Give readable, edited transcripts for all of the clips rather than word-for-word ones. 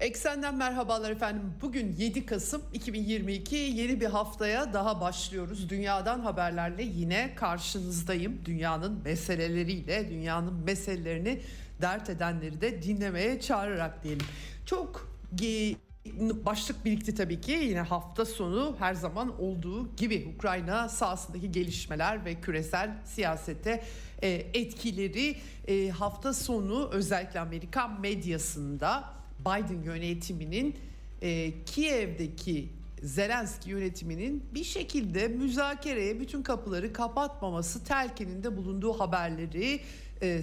Eksenden merhabalar efendim. Bugün 7 Kasım 2022, yeni bir haftaya daha başlıyoruz. Dünyadan haberlerle yine karşınızdayım. Dünyanın meseleleriyle, dünyanın meselelerini dert edenleri de dinlemeye çağırarak diyelim. Çok başlık birikti tabii ki. Yine hafta sonu her zaman olduğu gibi Ukrayna sahasındaki gelişmeler ve küresel siyasete etkileri. Hafta sonu özellikle Amerikan medyasında Biden yönetiminin Kiev'deki Zelenski yönetiminin bir şekilde müzakereye bütün kapıları kapatmaması telkininde bulunduğu haberleri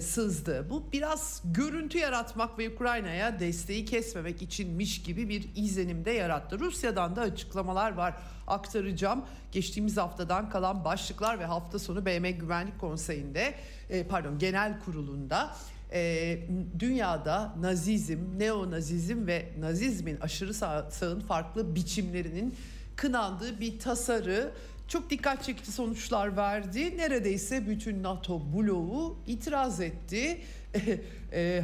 sızdı. Bu biraz görüntü yaratmak ve Ukrayna'ya desteği kesmemek içinmiş gibi bir izlenimde yarattı. Rusya'dan da açıklamalar var, aktaracağım. Geçtiğimiz haftadan kalan başlıklar ve hafta sonu BM Güvenlik Konseyi'nde, Genel Kurulu'nda dünyada nazizm, neonazizm ve nazizmin aşırı sağın farklı biçimlerinin kınandığı bir tasarı çok dikkat çekici sonuçlar verdi. Neredeyse bütün NATO bloğu itiraz etti.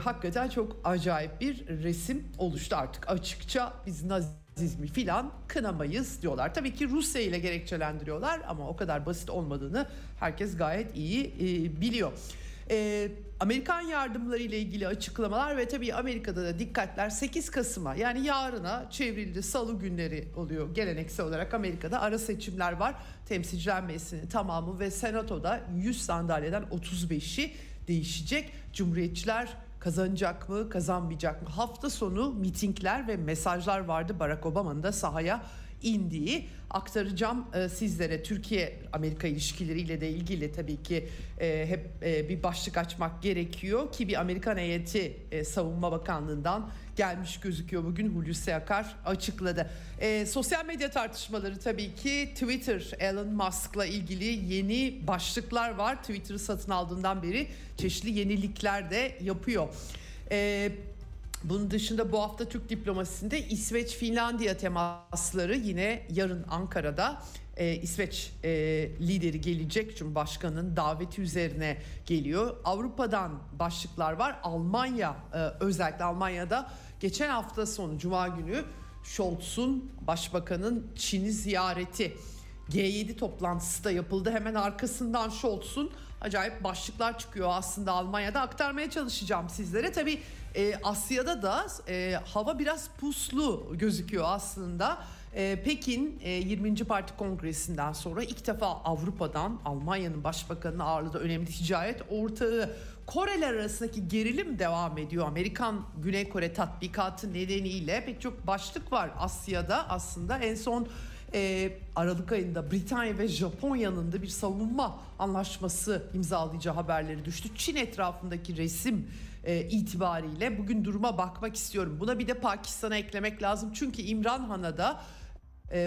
Hakikaten çok acayip bir resim oluştu artık. Açıkça biz nazizmi filan kınamayız diyorlar. Tabii ki Rusya ile gerekçelendiriyorlar ama o kadar basit olmadığını herkes gayet iyi biliyor. Amerikan yardımları ile ilgili açıklamalar ve tabii Amerika'da da dikkatler 8 Kasım'a yani yarına çevrildi. Salı günleri oluyor geleneksel olarak Amerika'da, ara seçimler var. Temsilciler Meclisi'nin tamamı ve Senato'da 100 sandalyeden 35'i değişecek. Cumhuriyetçiler kazanacak mı, kazanmayacak mı? Hafta sonu mitingler ve mesajlar vardı. Barack Obama'nın da sahaya indiği aktaracağım sizlere. Türkiye-Amerika ilişkileriyle de ilgili tabii ki hep bir başlık açmak gerekiyor ki bir Amerikan heyeti Savunma Bakanlığı'ndan gelmiş gözüküyor. Bugün Hulusi Akar açıkladı. Sosyal medya tartışmaları tabii ki Twitter, Elon Musk'la ilgili yeni başlıklar var. Twitter'ı satın aldığından beri çeşitli yenilikler de yapıyor. Bunun dışında bu hafta Türk diplomasisinde İsveç-Finlandiya temasları yine yarın Ankara'da İsveç lideri gelecek, Cumhurbaşkanı'nın daveti üzerine geliyor. Avrupa'dan başlıklar var. Almanya, özellikle Almanya'da geçen hafta sonu Cuma günü Scholz'un, başbakanın Çin'i ziyareti, G7 toplantısı da yapıldı. Hemen arkasından Scholz'un acayip başlıklar çıkıyor aslında Almanya'da, aktarmaya çalışacağım sizlere. Tabii Asya'da da hava biraz puslu gözüküyor aslında. Pekin 20. Parti Kongresi'nden sonra ilk defa Avrupa'dan Almanya'nın başbakanını ağırladı. Önemli ticaret ortağı. Koreler arasındaki gerilim devam ediyor. Amerikan Güney Kore tatbikatı nedeniyle pek çok başlık var Asya'da aslında. En son Aralık ayında Britanya ve Japonya'nın da bir savunma anlaşması imzalayacağı haberleri düştü. Çin etrafındaki resim itibariyle bugün duruma bakmak istiyorum. Buna bir de Pakistan'a eklemek lazım. Çünkü İmran Han'a da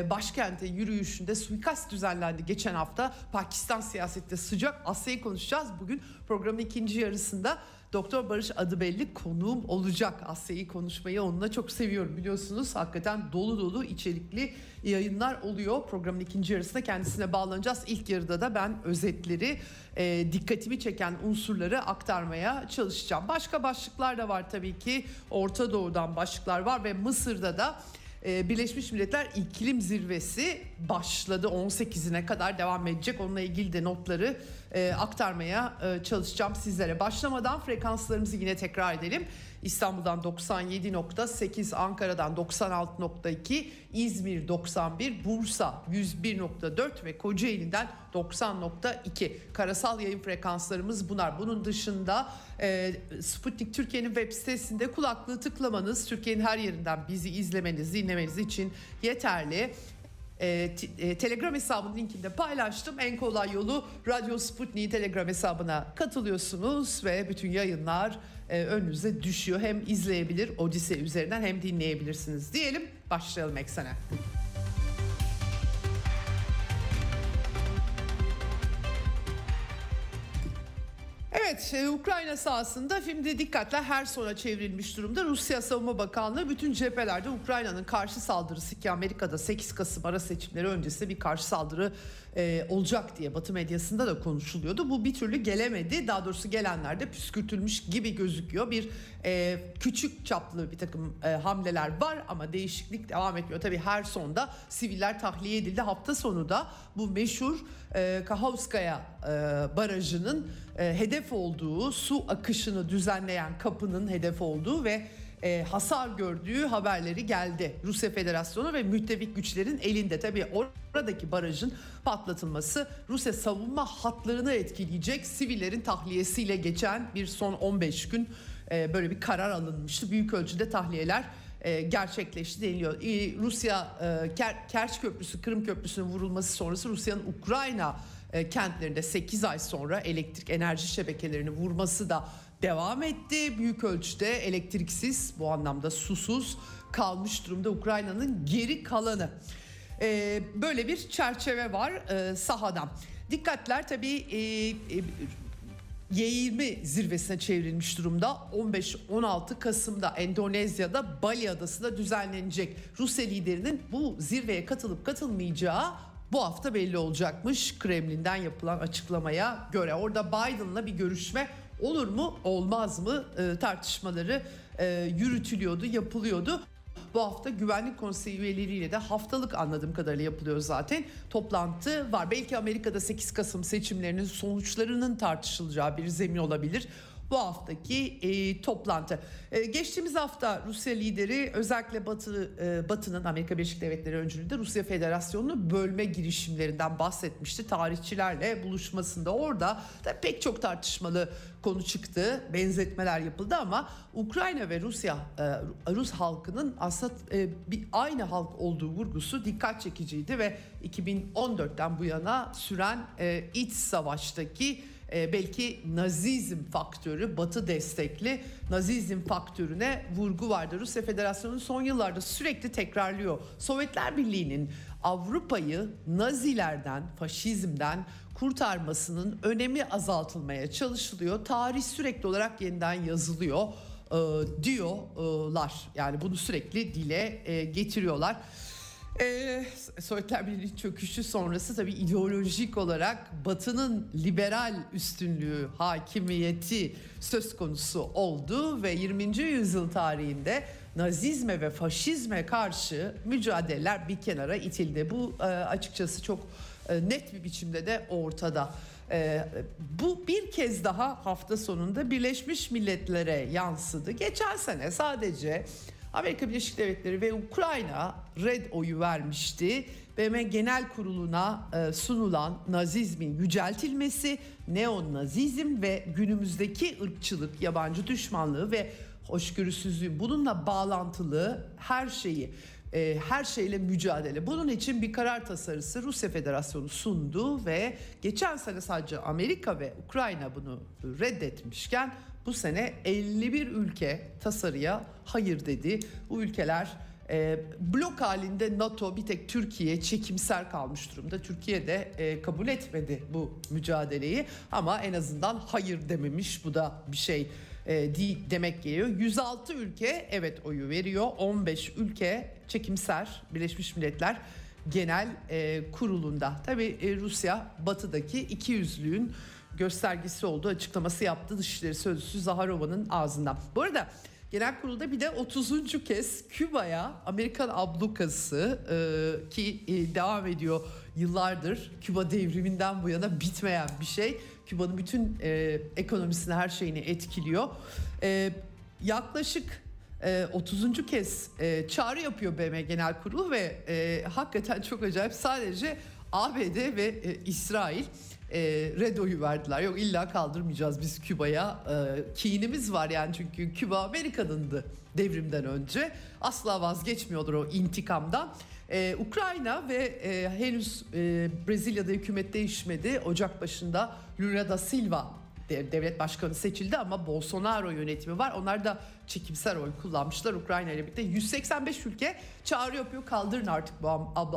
başkente yürüyüşünde suikast düzenlendi geçen hafta. Pakistan siyasette sıcak. Asya'yı konuşacağız bugün. Programın ikinci yarısında Doktor Barış Adıbelli konuğum olacak. Asya'yı konuşmayı onunla çok seviyorum biliyorsunuz. Hakikaten dolu dolu içerikli yayınlar oluyor. Programın ikinci yarısında kendisine bağlanacağız. İlk yarıda da ben özetleri, dikkatimi çeken unsurları aktarmaya çalışacağım. Başka başlıklar da var tabii ki. Orta Doğu'dan başlıklar var ve Mısır'da da Birleşmiş Milletler İklim Zirvesi başladı. 18'ine kadar devam edecek. Onunla ilgili de notları aktarmaya çalışacağım sizlere. Başlamadan frekanslarımızı yine tekrar edelim. İstanbul'dan 97.8, Ankara'dan 96.2, İzmir 91, Bursa 101.4 ve Kocaeli'den 90.2. Karasal yayın frekanslarımız bunlar. Bunun dışında Sputnik Türkiye'nin web sitesinde kulaklığı tıklamanız, Türkiye'nin her yerinden bizi izlemeniz, dinlemeniz için yeterli. Telegram hesabının linkini de paylaştım. En kolay yolu Radyo Sputnik Telegram hesabına katılıyorsunuz ve bütün yayınlar önünüze düşüyor. Hem izleyebilir, Odise üzerinden hem dinleyebilirsiniz diyelim. Başlayalım Eksen'e. Evet, Ukrayna sahasında şimdi dikkatle her sona çevrilmiş durumda. Rusya Savunma Bakanlığı bütün cephelerde Ukrayna'nın karşı saldırısı, ki Amerika'da 8 Kasım ara seçimleri öncesi bir karşı saldırı olacak diye Batı medyasında da konuşuluyordu. Bu bir türlü gelemedi. Daha doğrusu gelenler de püskürtülmüş gibi gözüküyor. Bir küçük çaplı bir takım hamleler var ama değişiklik devam etmiyor. Tabii her sonda siviller tahliye edildi. Hafta sonu da bu meşhur Kahovskaya barajının hedef olduğu, su akışını düzenleyen kapının hedef olduğu ve hasar gördüğü haberleri geldi. Rusya Federasyonu ve müttefik güçlerin elinde. Tabii oradaki barajın patlatılması Rusya savunma hatlarını etkileyecek, sivillerin tahliyesiyle geçen bir son 15 gün böyle bir karar alınmıştı. Büyük ölçüde tahliyeler gerçekleşti deniliyor. Rusya Kerç Köprüsü, Kırım Köprüsü'nün vurulması sonrası Rusya'nın Ukrayna kentlerinde 8 ay sonra elektrik enerji şebekelerini vurması da devam etti. Büyük ölçüde elektriksiz, bu anlamda susuz kalmış durumda Ukrayna'nın geri kalanı. Böyle bir çerçeve var sahada. Dikkatler tabii G20 zirvesine çevrilmiş durumda. 15-16 Kasım'da Endonezya'da Bali Adası'nda düzenlenecek. Rusya liderinin bu zirveye katılıp katılmayacağı bu hafta belli olacakmış, Kremlin'den yapılan açıklamaya göre. Orada Biden'la bir görüşme olur mu olmaz mı tartışmaları yürütülüyordu, yapılıyordu. Bu hafta Güvenlik Konseyi üyeleriyle de haftalık anladığım kadarıyla yapılıyor zaten. Toplantı var. Belki Amerika'da 8 Kasım seçimlerinin sonuçlarının tartışılacağı bir zemin olabilir bu haftaki toplantı. Geçtiğimiz hafta Rusya lideri özellikle Batı'nın Amerika Birleşik Devletleri öncülüğünde Rusya Federasyonu'nu bölme girişimlerinden bahsetmişti. Tarihçilerle buluşmasında orada da pek çok tartışmalı konu çıktı, benzetmeler yapıldı ama Ukrayna ve Rusya, Rus halkının aslında bir aynı halk olduğu vurgusu dikkat çekiciydi ve 2014'ten bu yana süren iç savaştaki belki Nazizm faktörü, Batı destekli Nazizm faktörüne vurgu vardır. Rusya Federasyonu son yıllarda sürekli tekrarlıyor. Sovyetler Birliği'nin Avrupa'yı Nazilerden, faşizmden kurtarmasının önemi azaltılmaya çalışılıyor. Tarih sürekli olarak yeniden yazılıyor diyorlar. Yani bunu sürekli dile getiriyorlar. Sovyetler Birliği çöküşü sonrası tabii ideolojik olarak Batı'nın liberal üstünlüğü, hakimiyeti söz konusu oldu ve 20. yüzyıl tarihinde Nazizme ve faşizme karşı mücadeleler bir kenara itildi. Bu açıkçası çok net bir biçimde de ortada. Bu bir kez daha hafta sonunda Birleşmiş Milletler'e yansıdı. Geçen sene sadece Amerika Birleşik Devletleri ve Ukrayna red oyu vermişti. BM Genel Kurulu'na sunulan Nazizmin yüceltilmesi, neonazizm ve günümüzdeki ırkçılık, yabancı düşmanlığı ve hoşgörüsüzlüğün bununla bağlantılı her şeyle mücadele. Bunun için bir karar tasarısı Rusya Federasyonu sundu ve geçen sene sadece Amerika ve Ukrayna bunu reddetmişken bu sene 51 ülke tasarıya hayır dedi. Bu ülkeler blok halinde NATO, bir tek Türkiye çekimser kalmış durumda. Türkiye de kabul etmedi bu mücadeleyi ama en azından hayır dememiş. Bu da bir şey demek geliyor. 106 ülke evet oyu veriyor. 15 ülke çekimser Birleşmiş Milletler Genel Kurulu'nda. Tabii Rusya Batı'daki ikiyüzlülüğün göstergesi oldu. Açıklaması yaptı Dışişleri Sözcüsü Zaharova'nın ağzından. Bu arada Genel Kurul'da bir de 30. kez Küba'ya Amerikan ablukası ki devam ediyor yıllardır. Küba devriminden bu yana bitmeyen bir şey. Küba'nın bütün ekonomisini, her şeyini etkiliyor. Yaklaşık 30. kez çağrı yapıyor BM Genel Kurulu ve hakikaten çok acayip, sadece ABD ve İsrail red oyu verdiler. Yok illa kaldırmayacağız biz Küba'ya. Kinimiz var yani, çünkü Küba Amerika'nındı devrimden önce. Asla vazgeçmiyorlar o intikamdan. Ukrayna ve henüz Brezilya'da hükümet değişmedi. Ocak başında Lula da Silva devlet başkanı seçildi ama Bolsonaro yönetimi var. Onlar da çekimsel oy kullanmışlar Ukrayna ile birlikte. 185 ülke çağrı yapıyor, kaldırın artık bu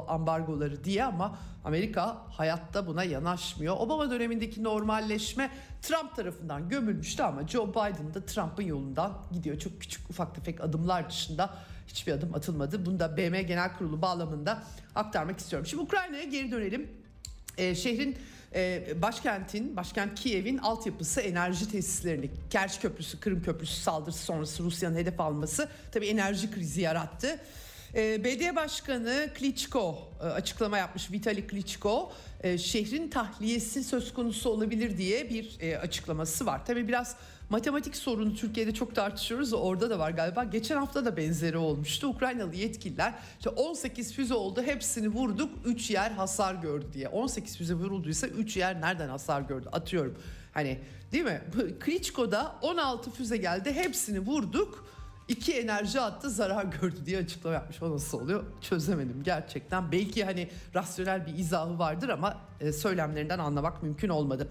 ambargoları diye, ama Amerika hayatta buna yanaşmıyor. Obama dönemindeki normalleşme Trump tarafından gömülmüştü ama Joe Biden de Trump'ın yolundan gidiyor. Çok küçük ufak tefek adımlar dışında hiçbir adım atılmadı. Bunu da BM Genel Kurulu bağlamında aktarmak istiyorum. Şimdi Ukrayna'ya geri dönelim. Başkent Kiev'in altyapısı, enerji tesislerini, Kerç Köprüsü, Kırım Köprüsü saldırısı sonrası Rusya'nın hedef alması tabii enerji krizi yarattı. Belediye Başkanı Klitschko açıklama yapmış, Vitalik Klitschko, şehrin tahliyesi söz konusu olabilir diye bir açıklaması var. Tabii biraz matematik sorunu Türkiye'de çok tartışıyoruz, orada da var galiba. Geçen hafta da benzeri olmuştu. Ukraynalı yetkililer işte 18 füze oldu, hepsini vurduk, 3 yer hasar gördü diye. 18 füze vurulduysa 3 yer nereden hasar gördü? Atıyorum hani, değil mi? Klitschko'da 16 füze geldi, hepsini vurduk. 2 enerji hattı zarar gördü diye açıklama yapmış. O nasıl oluyor? Çözemedim gerçekten. Belki hani rasyonel bir izahı vardır ama söylemlerinden anlamak mümkün olmadı.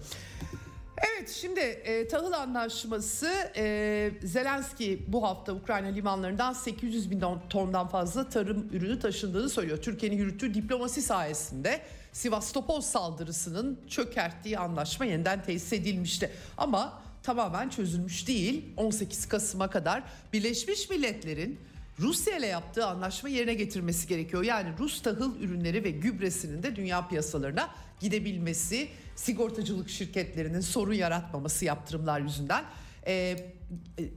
Evet, şimdi tahıl anlaşması, Zelenski bu hafta Ukrayna limanlarından 800 bin tondan fazla tarım ürünü taşındığını söylüyor. Türkiye'nin yürüttüğü diplomasi sayesinde Sivastopol saldırısının çökerttiği anlaşma yeniden tesis edilmişti. Ama tamamen çözülmüş değil. 18 Kasım'a kadar Birleşmiş Milletler'in Rusya ile yaptığı anlaşma yerine getirmesi gerekiyor. Yani Rus tahıl ürünleri ve gübresinin de dünya piyasalarına gidebilmesi, sigortacılık şirketlerinin sorun yaratmaması yaptırımlar yüzünden.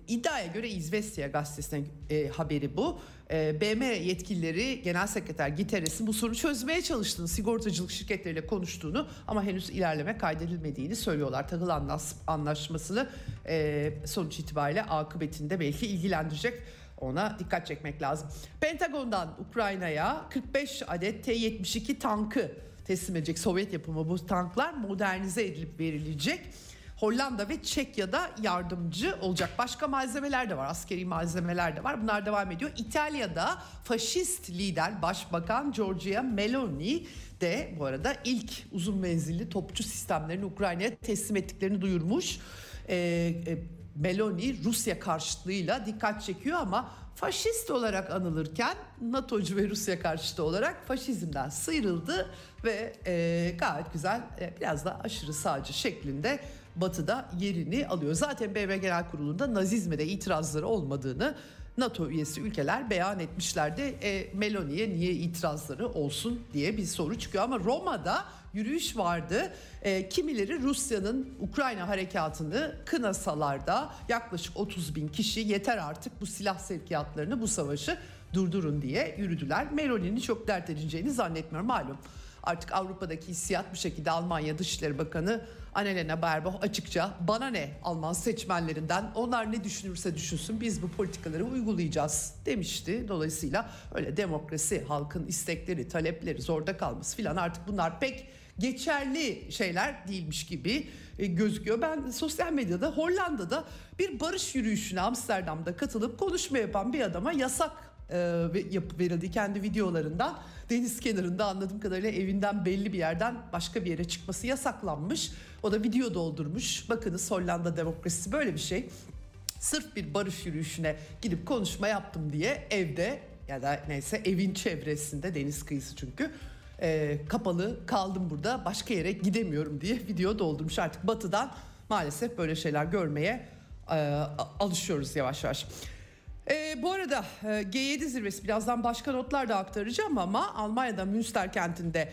İddiaya göre İzvestiya gazetesinin haberi bu. BM yetkilileri Genel Sekreter Guterres'in bu sorunu çözmeye çalıştığını, sigortacılık şirketleriyle konuştuğunu ama henüz ilerleme kaydedilmediğini söylüyorlar. Tahıl anlaşmasını sonuç itibariyle akıbetinde belki ilgilendirecek, ona dikkat çekmek lazım. Pentagon'dan Ukrayna'ya 45 adet T-72 tankı teslim edecek. Sovyet yapımı bu tanklar modernize edilip verilecek. Hollanda ve Çekya'da yardımcı olacak. Başka malzemeler de var, askeri malzemeler de var. Bunlar devam ediyor. İtalya'da faşist lider Başbakan Giorgia Meloni de bu arada ilk uzun menzilli topçu sistemlerini Ukrayna'ya teslim ettiklerini duyurmuş. Meloni Rusya karşıtlığıyla dikkat çekiyor ama faşist olarak anılırken NATO'cu ve Rusya karşıtı olarak faşizmden sıyrıldı ve gayet güzel, biraz da aşırı sağcı şeklinde Batı'da yerini alıyor. Zaten BM Genel Kurulu'nda Nazizm'e de itirazları olmadığını NATO üyesi ülkeler beyan etmişlerdi. Meloni'ye niye itirazları olsun diye bir soru çıkıyor. Ama Roma'da yürüyüş vardı. Kimileri Rusya'nın Ukrayna harekatını kınasalar da yaklaşık 30 bin kişi yeter artık bu silah sevkiyatlarını, bu savaşı durdurun diye yürüdüler. Meloni'nin çok dert edeceğini zannetmiyorum, malum. Artık Avrupa'daki hissiyat bu şekilde. Almanya Dışişleri Bakanı Annalena Baerbock açıkça, bana ne Alman seçmenlerinden, onlar ne düşünürse düşünsün biz bu politikaları uygulayacağız demişti. Dolayısıyla öyle demokrasi, halkın istekleri, talepleri zorda kalması filan, artık bunlar pek geçerli şeyler değilmiş gibi gözüküyor. Ben sosyal medyada Hollanda'da bir barış yürüyüşüne Amsterdam'da katılıp konuşma yapan bir adama yasak yapıp verildi kendi videolarından. Deniz kenarında anladığım kadarıyla evinden belli bir yerden başka bir yere çıkması yasaklanmış. O da video doldurmuş. Bakınız Hollanda demokrasisi böyle bir şey. Sırf bir barış yürüyüşüne gidip konuşma yaptım diye evde ya da neyse evin çevresinde, deniz kıyısı çünkü, kapalı kaldım burada, başka yere gidemiyorum diye video doldurmuş. Artık Batı'dan maalesef böyle şeyler görmeye alışıyoruz yavaş yavaş. Bu arada G7 zirvesi, birazdan başka notlar da aktaracağım ama Almanya'da Münster kentinde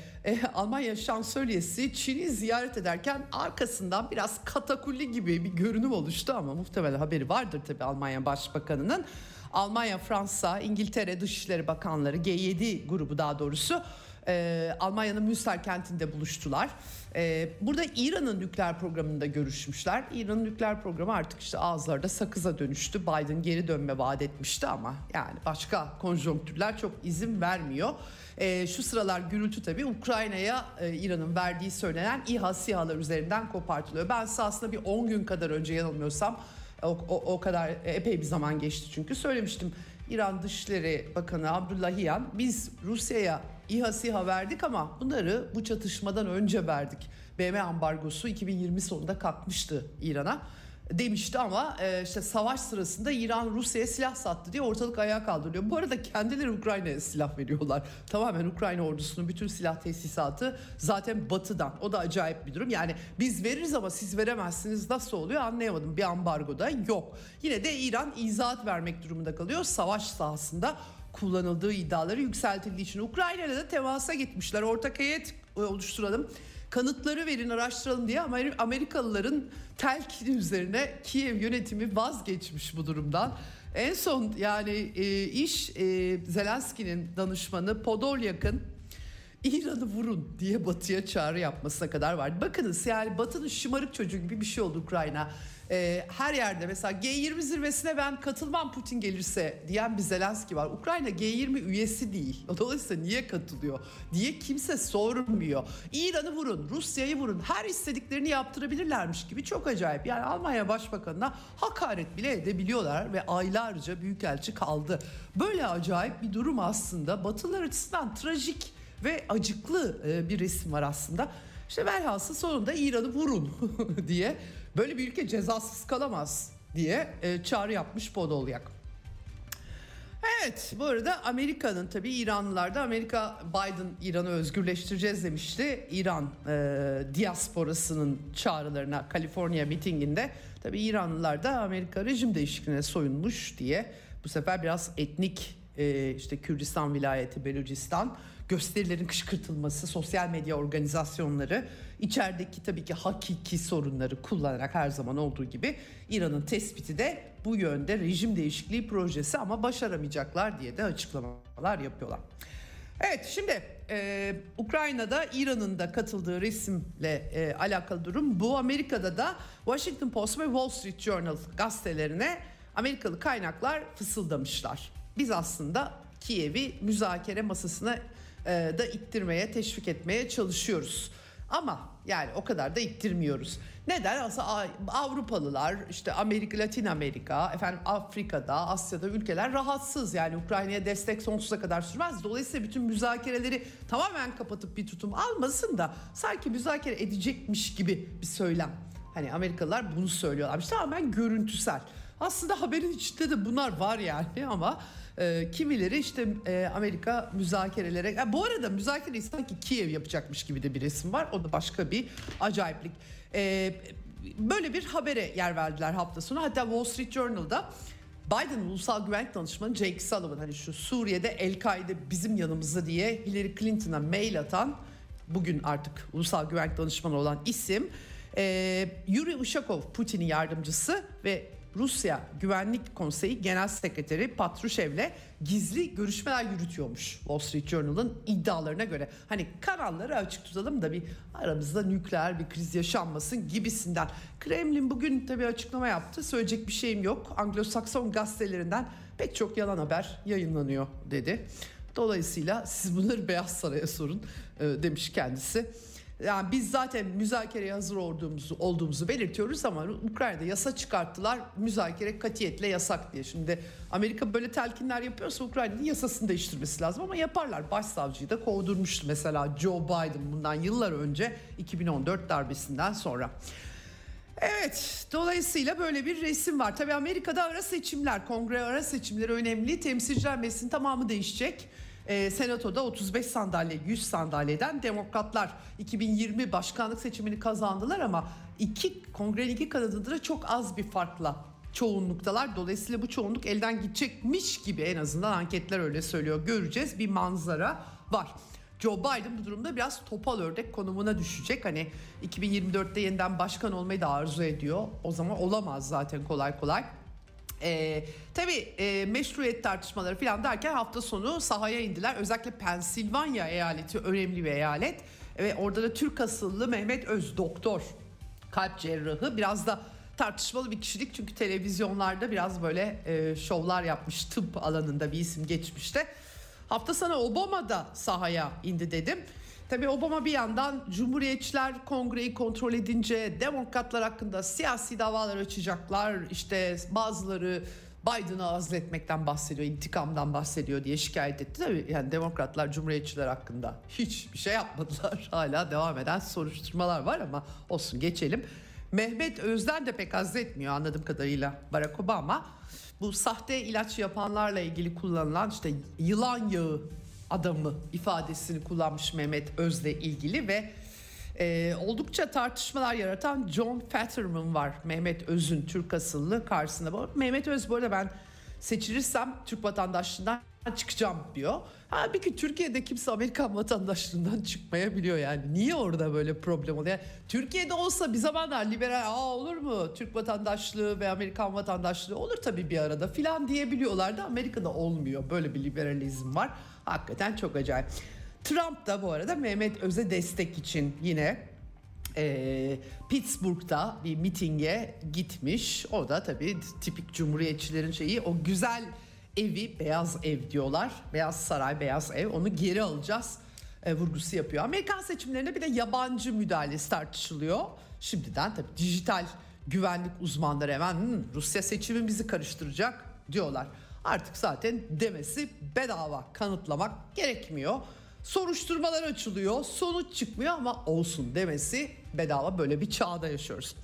Almanya şansölyesi Çin'i ziyaret ederken arkasından biraz katakulli gibi bir görünüm oluştu ama muhtemelen haberi vardır tabii Almanya Başbakanı'nın. Almanya, Fransa, İngiltere Dışişleri Bakanları, G7 grubu daha doğrusu, Almanya'nın Münster kentinde buluştular. Burada İran'ın nükleer programında görüşmüşler. İran'ın nükleer programı artık işte ağızlarda sakıza dönüştü. Biden geri dönme vaat etmişti ama yani başka konjonktürler çok izin vermiyor. Şu sıralar gürültü tabii Ukrayna'ya İran'ın verdiği söylenen İHA SİHA'lar üzerinden kopartılıyor. Ben size aslında bir 10 gün kadar önce, yanılmıyorsam o kadar epey bir zaman geçti çünkü, söylemiştim. İran Dışişleri Bakanı Abdullahiyan, biz Rusya'ya İHA SİHA verdik ama bunları bu çatışmadan önce verdik. BM ambargosu 2020 sonunda kalkmıştı İran'a demişti ama işte savaş sırasında İran Rusya'ya silah sattı diye ortalık ayağa kaldırılıyor. Bu arada kendileri Ukrayna'ya silah veriyorlar. Tamamen Ukrayna ordusunun bütün silah tesisatı zaten Batı'dan. O da acayip bir durum. Yani biz veririz ama siz veremezsiniz nasıl oluyor anlayamadım. Bir ambargoda yok. Yine de İran izahat vermek durumunda kalıyor. Savaş sahasında kullanıldığı iddiaları yükseltildiği için Ukrayna'da da temasa gitmişler. Ortak heyet oluşturalım. Kanıtları verin araştıralım diye Amerikalıların telkini üzerine Kiev yönetimi vazgeçmiş bu durumdan. En son yani Zelenski'nin danışmanı Podolyak'ın İran'ı vurun diye Batı'ya çağrı yapmasına kadar vardı. Bakınız yani Batı'nın şımarık çocuğu gibi bir şey oldu Ukrayna. Her yerde mesela G20 zirvesine ben katılmam Putin gelirse diyen bir Zelenski var. Ukrayna G20 üyesi değil. Dolayısıyla niye katılıyor diye kimse sormuyor. İran'ı vurun, Rusya'yı vurun, her istediklerini yaptırabilirlermiş gibi çok acayip. Yani Almanya Başbakanı'na hakaret bile edebiliyorlar ve aylarca büyükelçi kaldı. Böyle acayip bir durum aslında. Batılar açısından trajik ve acıklı bir resim var aslında. İşte velhasıl sonunda İran'ı vurun diye böyle bir ülke cezasız kalamaz diye çağrı yapmış Podolyak. Evet bu arada Amerika'nın tabii İranlılarda Amerika Biden İran'ı özgürleştireceğiz demişti. İran diasporasının çağrılarına Kaliforniya mitinginde tabii İranlılar da Amerika rejim değişikliğine soyunmuş diye bu sefer biraz etnik işte Kürdistan vilayeti Belucistan gösterilerin kışkırtılması, sosyal medya organizasyonları içerideki tabii ki hakiki sorunları kullanarak her zaman olduğu gibi İran'ın tespiti de bu yönde rejim değişikliği projesi ama başaramayacaklar diye de açıklamalar yapıyorlar. Evet şimdi Ukrayna'da İran'ın da katıldığı resimle alakalı durum bu. Amerika'da da Washington Post ve Wall Street Journal gazetelerine Amerikalı kaynaklar fısıldamışlar. Biz aslında Kiev'i müzakere masasına da ittirmeye, teşvik etmeye çalışıyoruz. Ama yani o kadar da ittirmiyoruz. Neden? Aslında Avrupalılar, işte Amerika, Latin Amerika, Afrika'da, Asya'da ülkeler rahatsız. Yani Ukrayna'ya destek sonsuza kadar sürmez. Dolayısıyla bütün müzakereleri tamamen kapatıp bir tutum almasın da sanki müzakere edecekmiş gibi bir söylem. Hani Amerikalılar bunu söylüyorlarmış. Tamamen görüntüsel. Aslında haberin içinde de bunlar var yani ama kimileri işte Amerika müzakerelere... Yani bu arada müzakereyi sanki Kiev yapacakmış gibi de bir resim var. O da başka bir acayiplik. Böyle bir habere yer verdiler hafta sonu. Hatta Wall Street Journal'da Biden Ulusal Güvenlik Danışmanı Jake Sullivan... Hani şu Suriye'de El-Kaide bizim yanımızda diye Hillary Clinton'a mail atan... Bugün artık Ulusal Güvenlik Danışmanı olan isim... Yuri Ushakov Putin'in yardımcısı ve... Rusya Güvenlik Konseyi Genel Sekreteri Patrushev'le gizli görüşmeler yürütüyormuş Wall Street Journal'ın iddialarına göre. Hani kanalları açık tutalım da bir aramızda nükleer bir kriz yaşanmasın gibisinden. Kremlin bugün tabii açıklama yaptı. Söyleyecek bir şeyim yok. Anglo-Sakson gazetelerinden pek çok yalan haber yayınlanıyor dedi. Dolayısıyla siz bunları Beyaz Saray'a sorun demiş kendisi. Yani biz zaten müzakereye hazır olduğumuzu belirtiyoruz ama Ukrayna'da yasa çıkarttılar. Müzakere katiyetle yasak diye. Şimdi Amerika böyle telkinler yapıyorsa Ukrayna'nın yasasını değiştirmesi lazım ama yaparlar. Başsavcıyı da kovdurmuştu mesela Joe Biden bundan yıllar önce 2014 darbesinden sonra. Evet dolayısıyla böyle bir resim var. Tabii Amerika'da ara seçimler, kongre ara seçimleri önemli. Temsilciler Meclisi'nin tamamı değişecek. Senato'da 35 sandalye 100 sandalyeden Demokratlar 2020 başkanlık seçimini kazandılar ama kongrenin iki kanadında da çok az bir farkla çoğunluktalar. Dolayısıyla bu çoğunluk elden gidecekmiş gibi en azından anketler öyle söylüyor. Göreceğiz bir manzara var. Joe Biden bu durumda biraz topal ördek konumuna düşecek. Hani 2024'te yeniden başkan olmayı da arzu ediyor. O zaman olamaz zaten kolay kolay. Tabii meşruiyet tartışmaları falan derken hafta sonu sahaya indiler. Özellikle Pensilvanya eyaleti önemli bir eyalet. Ve orada da Türk asıllı Mehmet Öz doktor, kalp cerrahı. Biraz da tartışmalı bir kişilik çünkü televizyonlarda biraz böyle şovlar yapmış tıp alanında bir isim geçmişte. Hafta sonu Obama da sahaya indi dedim. Tabii Obama bir yandan Cumhuriyetçiler Kongre'yi kontrol edince Demokratlar hakkında siyasi davalar açacaklar. İşte bazıları Biden'ı azletmekten bahsediyor, intikamdan bahsediyor diye şikayet etti. Tabii yani Demokratlar Cumhuriyetçiler hakkında hiçbir şey yapmadılar. Hala devam eden soruşturmalar var ama olsun, geçelim. Mehmet Öz'den de pek azletmiyor anladığım kadarıyla Barack Obama. Bu sahte ilaç yapanlarla ilgili kullanılan işte yılan yağı adamı ifadesini kullanmış Mehmet Öz'le ilgili ve oldukça tartışmalar yaratan John Fetterman var. Mehmet Öz'ün Türk asıllı karşısında. Mehmet Öz bu arada ben seçilirsem Türk vatandaşlığından çıkacağım diyor. Halbuki Türkiye'de kimse Amerikan vatandaşlığından çıkmayabiliyor yani. Niye orada böyle problem oluyor? Yani Türkiye'de olsa bir zamanlar liberal olur mu? Türk vatandaşlığı ve Amerikan vatandaşlığı olur tabii bir arada filan diyebiliyorlardı. Amerika'da olmuyor. Böyle bir liberalizm var. Hakikaten çok acayip. Trump da bu arada Mehmet Öz'e destek için yine Pittsburgh'da bir mitinge gitmiş. O da tabii tipik Cumhuriyetçilerin şeyi, o güzel evi, Beyaz Ev diyorlar. Beyaz Saray, Beyaz Ev, onu geri alacağız vurgusu yapıyor. Amerikan seçimlerine bir de yabancı müdahalesi tartışılıyor. Şimdiden tabii dijital güvenlik uzmanları hemen Rusya seçimi bizi karıştıracak diyorlar. Artık zaten demesi bedava, kanıtlamak gerekmiyor. Soruşturmalar açılıyor, sonuç çıkmıyor ama olsun demesi bedava, böyle bir çağda yaşıyoruz.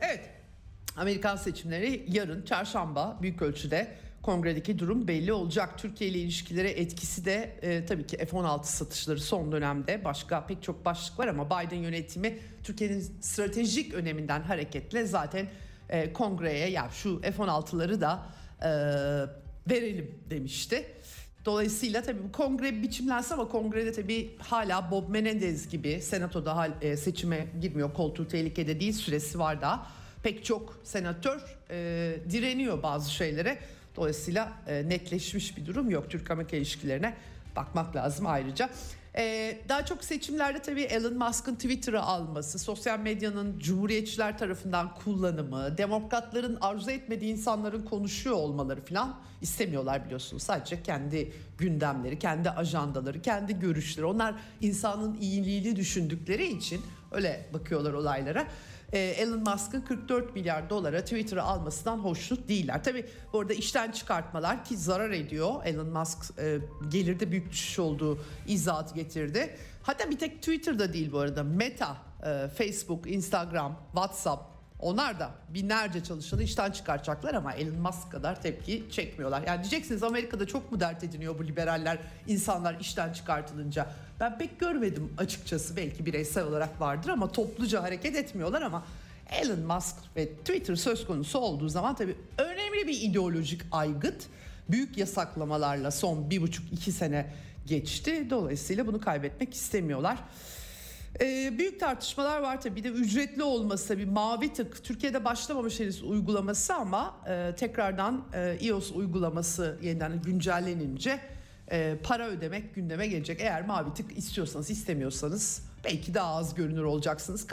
Evet, Amerikan seçimleri yarın çarşamba, büyük ölçüde Kongre'deki durum belli olacak. Türkiye ile ilişkilere etkisi de tabii ki F-16 satışları son dönemde, başka pek çok başlık var ama Biden yönetimi Türkiye'nin stratejik öneminden hareketle zaten Kongre'ye ya şu F-16'ları da verelim demişti. Dolayısıyla tabii kongre biçimlense ama kongrede tabii hala Bob Menendez gibi senatoda seçime girmiyor, koltuğu tehlikede değil, süresi var daha. Pek çok senatör direniyor bazı şeylere. Dolayısıyla netleşmiş bir durum yok. Türk-Amerika ilişkilerine bakmak lazım ayrıca. Daha çok seçimlerde tabii Elon Musk'ın Twitter'ı alması, sosyal medyanın Cumhuriyetçiler tarafından kullanımı, Demokratların arzu etmediği insanların konuşuyor olmaları falan, istemiyorlar biliyorsunuz. Sadece kendi gündemleri, kendi ajandaları, kendi görüşleri. Onlar insanın iyiliğini düşündükleri için öyle bakıyorlar olaylara. Elon Musk'ın 44 milyar dolara Twitter'ı almasından hoşnut değiller. Tabii bu arada işten çıkartmalar ki zarar ediyor. Elon Musk gelirde büyük düşüş olduğu izahatı getirdi. Hatta bir tek Twitter'da değil bu arada. Meta, Facebook, Instagram, WhatsApp, onlar da binlerce çalışanı işten çıkartacaklar ama Elon Musk kadar tepki çekmiyorlar. Yani diyeceksiniz Amerika'da çok mu dert ediniyor bu liberaller, insanlar işten çıkartılınca? Ben pek görmedim açıkçası, belki bireysel olarak vardır ama topluca hareket etmiyorlar. Ama Elon Musk ve Twitter söz konusu olduğu zaman tabii önemli bir ideolojik aygıt. Büyük yasaklamalarla son 1,5-2 sene geçti. Dolayısıyla bunu kaybetmek istemiyorlar. Büyük tartışmalar var tabii. Bir de ücretli olması, bir mavi tık. Türkiye'de başlamamış henüz uygulaması ama tekrardan iOS uygulaması yeniden güncellenince para ödemek gündeme gelecek. Eğer mavi tık istiyorsanız, istemiyorsanız belki daha az görünür olacaksınız.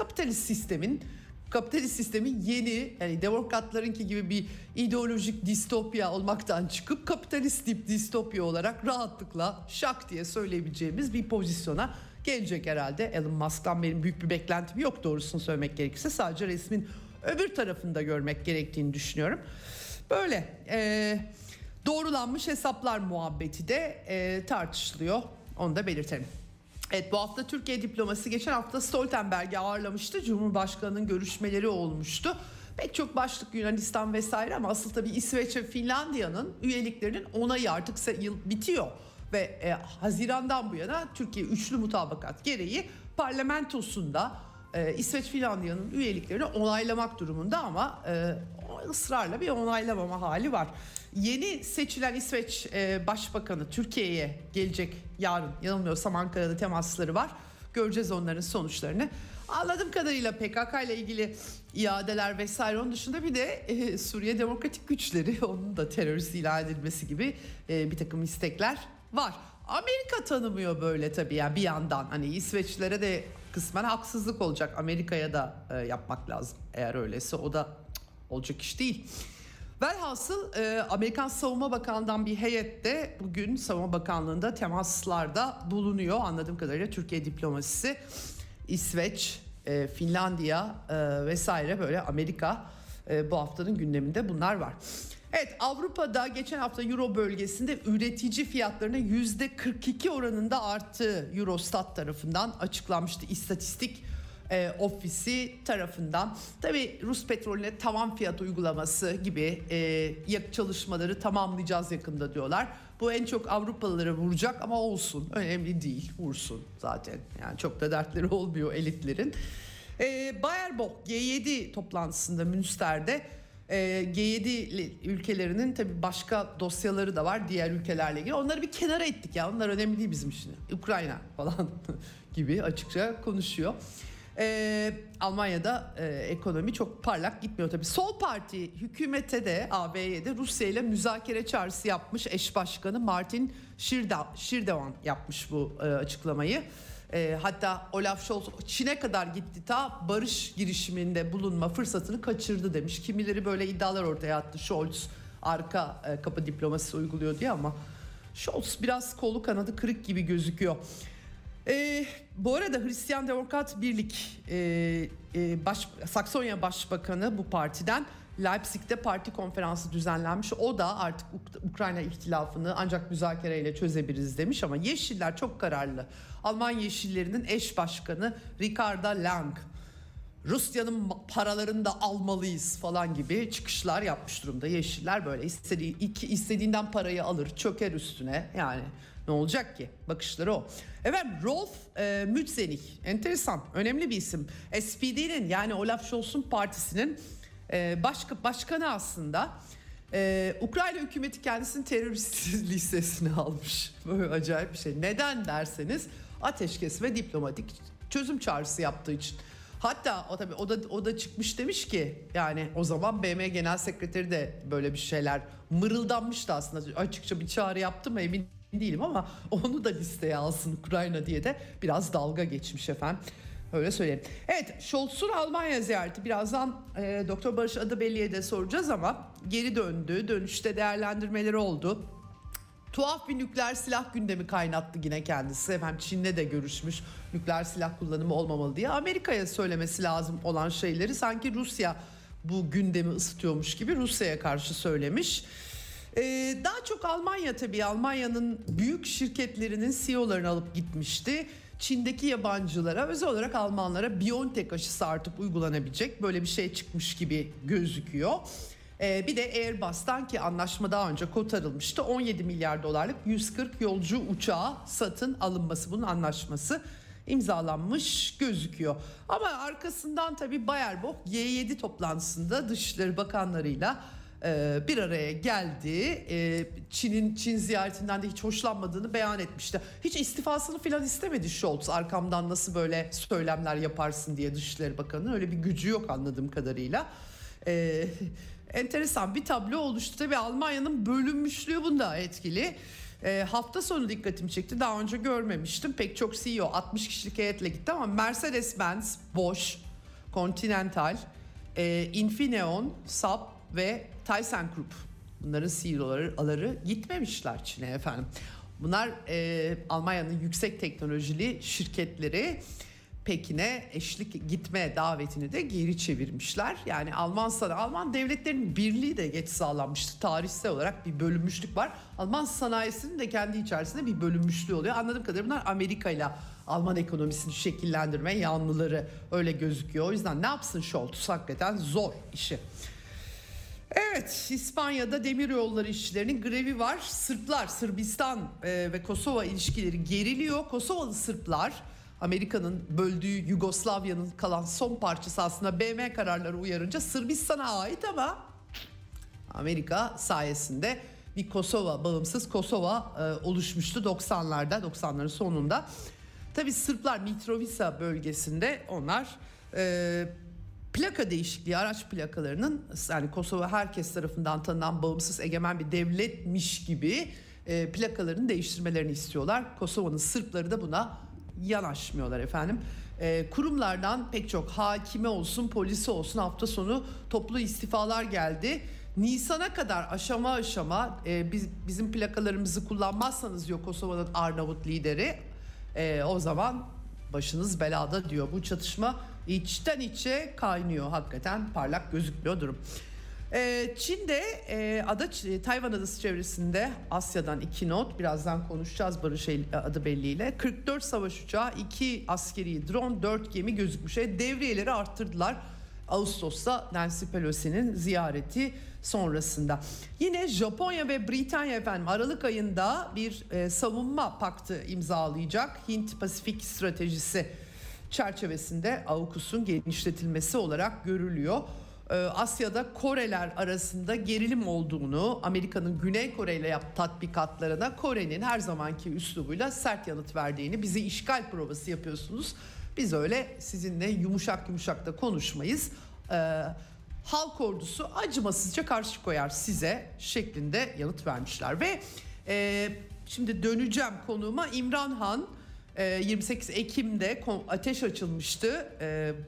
Kapitalist sistemin yeni, yani demokratlarınki gibi bir ideolojik distopya olmaktan çıkıp kapitalist tip distopya olarak rahatlıkla şak diye söyleyebileceğimiz bir pozisyona gelecek herhalde. Elon Musk'tan benim büyük bir beklentim yok doğrusunu söylemek gerekirse. Sadece resmin öbür tarafında görmek gerektiğini düşünüyorum. Böyle doğrulanmış hesaplar muhabbeti de tartışılıyor. Onu da belirtelim. Evet, bu hafta Türkiye diplomasi, geçen hafta Stoltenberg'i ağırlamıştı. Cumhurbaşkanı'nın görüşmeleri olmuştu. Pek çok başlık Yunanistan vesaire ama asıl tabii İsveç ve Finlandiya'nın üyeliklerinin onayı artık bitiyor. Ve Haziran'dan bu yana Türkiye üçlü mutabakat gereği parlamentosunda İsveç-Finlandiya'nın üyeliklerini onaylamak durumunda ama ısrarla bir onaylamama hali var. Yeni seçilen İsveç Başbakanı Türkiye'ye gelecek yarın, yanılmıyorsam Ankara'da temasları var. Göreceğiz onların sonuçlarını. Anladığım kadarıyla PKK ile ilgili iadeler vesaire, onun dışında bir de Suriye Demokratik Güçleri, onun da terörist ilan edilmesi gibi bir takım istekler var. Amerika tanımıyor böyle tabii yani bir yandan. Hani İsveçlilere de kısmen haksızlık olacak. Amerika'ya da yapmak lazım eğer öyleyse. O da olacak iş değil. Velhasıl Amerikan Savunma Bakanı'ndan bir heyet de bugün Savunma Bakanlığı'nda temaslarda bulunuyor. Anladığım kadarıyla Türkiye diplomasisi, İsveç, Finlandiya vesaire böyle Amerika bu haftanın gündeminde bunlar var. Evet, Avrupa'da geçen hafta Euro bölgesinde üretici fiyatlarının %42 oranında arttığı Eurostat tarafından açıklanmıştı. İstatistik ofisi tarafından. Tabii Rus petrolüne tavan fiyat uygulaması gibi çalışmaları tamamlayacağız yakında diyorlar. Bu en çok Avrupalılara vuracak ama olsun, önemli değil, vursun zaten. Yani çok da dertleri olmuyor elitlerin. Baerbock G7 toplantısında Münster'de G7 ülkelerinin tabii başka dosyaları da var diğer ülkelerle ilgili. Onları bir kenara ettik ya, onlar önemli değil bizim için. Ukrayna falan gibi açıkça konuşuyor. Almanya'da ekonomi çok parlak gitmiyor tabii. Sol Parti hükümete de AB'ye de Rusya ile müzakere çağrısı yapmış. Eş başkanı Martin Şirdevan yapmış bu açıklamayı. Hatta Olaf Scholz Çin'e kadar gitti, ta barış girişiminde bulunma fırsatını kaçırdı demiş. Kimileri böyle iddialar ortaya attı, Scholz arka kapı diplomasisi uyguluyor diye, ama Scholz biraz kolu kanadı kırık gibi gözüküyor. Bu arada Hristiyan Demokrat Birlik Saksonya Başbakanı bu partiden Leipzig'te parti konferansı düzenlenmiş. O da artık Ukrayna ihtilafını ancak müzakereyle çözebiliriz demiş, ama Yeşiller çok kararlı. Alman Yeşillerinin eş başkanı Ricarda Lang, Rusya'nın paralarını da almalıyız falan gibi çıkışlar yapmış durumda. Yeşiller böyle istediğinden parayı alır, çöker üstüne, yani ne olacak ki? Bakışları o. Efendim Rolf Mützenich, enteresan, önemli bir isim. SPD'nin, yani Olaf Scholz'un partisinin başkanı aslında. Ukrayna hükümeti kendisini terörist listesine almış. Böyle acayip bir şey. Neden derseniz ateşkes ve diplomatik çözüm çağrısı yaptığı için. Hatta o da çıkmış, demiş ki yani o zaman BM Genel Sekreteri de böyle bir şeyler mırıldanmıştı aslında. Açıkça bir çağrı yaptı mı emin değilim, ama onu da listeye alsın Ukrayna diye de biraz dalga geçmiş efendim. Öyle söyleyeyim. Evet, Scholz'un Almanya ziyareti birazdan Doktor Barış Adıbelli'ye de soracağız, ama geri döndü. Dönüşte değerlendirmeleri oldu. Tuhaf bir nükleer silah gündemi kaynattı yine kendisi. Efendim Çin'le de görüşmüş, nükleer silah kullanımı olmamalı diye. Amerika'ya söylemesi lazım olan şeyleri sanki Rusya bu gündemi ısıtıyormuş gibi Rusya'ya karşı söylemiş. Daha çok Almanya tabii. Almanya'nın büyük şirketlerinin CEO'larını alıp gitmişti. Çin'deki yabancılara, özel olarak Almanlara BioNTech aşısı artık uygulanabilecek, böyle bir şey çıkmış gibi gözüküyor. Bir de Airbus'tan ki anlaşma daha önce kotarılmıştı, 17 milyar dolarlık 140 yolcu uçağı satın alınması, bunun anlaşması imzalanmış gözüküyor. Ama arkasından tabii Baerbock G7 toplantısında Dışişleri Bakanlarıyla bir araya geldi. Çin ziyaretinden de hiç hoşlanmadığını beyan etmişti. Hiç istifasını falan istemedi Scholz. Arkamdan nasıl böyle söylemler yaparsın diye Dışişleri Bakanı'nın öyle bir gücü yok anladığım kadarıyla. Enteresan bir tablo oluştu. Tabii Almanya'nın bölünmüşlüğü bunda etkili. Hafta sonu dikkatimi çekti. Daha önce görmemiştim. Pek çok CEO 60 kişilik heyetle gitti, ama Mercedes-Benz, Bosch, Continental, Infineon, SAP ve ThyssenKrupp, bunların CEO'ları gitmemişler Çin'e efendim. Bunlar Almanya'nın yüksek teknolojili şirketleri Pekin'e eşlik gitme davetini de geri çevirmişler. Yani Alman devletlerin birliği de geç sağlanmıştı. Tarihsel olarak bir bölünmüşlük var. Alman sanayisinin de kendi içerisinde bir bölünmüşlüğü oluyor. Anladığım kadarıyla bunlar Amerika ile Alman ekonomisini şekillendirme yanlıları, öyle gözüküyor. O yüzden ne yapsın Scholz, hakikaten zor işi. Evet, İspanya'da demiryolları işçilerinin grevi var. Sırplar, Sırbistan ve Kosova ilişkileri geriliyor. Kosovalı Sırplar, Amerika'nın böldüğü Yugoslavya'nın kalan son parçası aslında, BM kararları uyarınca Sırbistan'a ait, ama Amerika sayesinde bir Kosova, bağımsız Kosova oluşmuştu 90'ların sonunda. Tabii Sırplar Mitrovica bölgesinde, onlar plaka değişikliği, araç plakalarının, yani Kosova herkes tarafından tanınan bağımsız egemen bir devletmiş gibi plakalarını değiştirmelerini istiyorlar. Kosova'nın Sırpları da buna yanaşmıyorlar efendim. Kurumlardan pek çok, hakime olsun, polise olsun, hafta sonu toplu istifalar geldi. Nisan'a kadar aşama aşama bizim plakalarımızı kullanmazsanız diyor Kosova'nın Arnavut lideri, o zaman başınız belada diyor. Bu çatışma içten içe kaynıyor, hakikaten parlak gözükmüyor durum. Çin'de Tayvan adası çevresinde Asya'dan 2 not, birazdan konuşacağız Barış adı belliyle, 44 savaş uçağı, 2 askeri drone, 4 gemi gözükmüş. Devriyeleri arttırdılar Ağustos'ta Nancy Pelosi'nin ziyareti sonrasında. Yine Japonya ve Britanya Aralık ayında bir savunma paktı imzalayacak. Hint-Pasifik stratejisi çerçevesinde AUKUS'un genişletilmesi olarak görülüyor. Asya'da Koreler arasında gerilim olduğunu, Amerika'nın Güney Kore ile yaptığı tatbikatlarına Kore'nin her zamanki üslubuyla sert yanıt verdiğini, bizi işgal provası yapıyorsunuz, biz öyle sizinle yumuşak yumuşak da konuşmayız, halk ordusu acımasızca karşı koyar size şeklinde yanıt vermişler. Ve şimdi döneceğim konuğuma. İmran Han 28 Ekim'de ateş açılmıştı.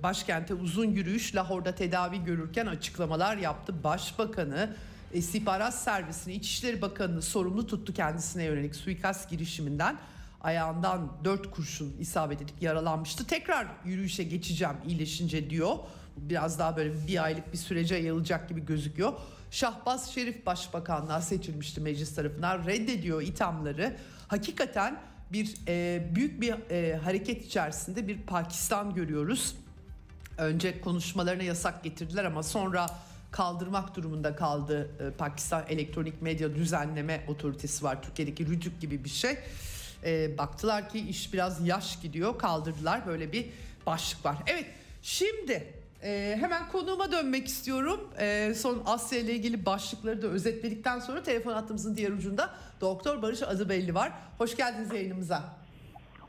Başkente uzun yürüyüş, Lahor'da tedavi görürken açıklamalar yaptı. Başbakanı, istihbarat servisini, İçişleri Bakanı'nı sorumlu tuttu kendisine yönelik suikast girişiminden. Ayağından 4 kurşun isabet edip yaralanmıştı. Tekrar yürüyüşe geçeceğim iyileşince diyor. Biraz daha böyle bir aylık bir sürece yayılacak gibi gözüküyor. Şahbaz Şerif başbakanlığa seçilmişti meclis tarafından. Reddediyor ithamları. Hakikaten bir büyük bir hareket içerisinde bir Pakistan görüyoruz. Önce konuşmalarına yasak getirdiler ama sonra kaldırmak durumunda kaldı. Pakistan Elektronik Medya Düzenleme Otoritesi var. Türkiye'deki RTÜK gibi bir şey. Baktılar ki iş biraz yaş gidiyor, kaldırdılar, böyle bir başlık var. Evet, şimdi hemen konuğuma dönmek istiyorum. Son Asya ile ilgili başlıkları da özetledikten sonra telefon hattımızın diğer ucunda Doktor Barış Azıbelli var. Hoş geldiniz yayınımıza.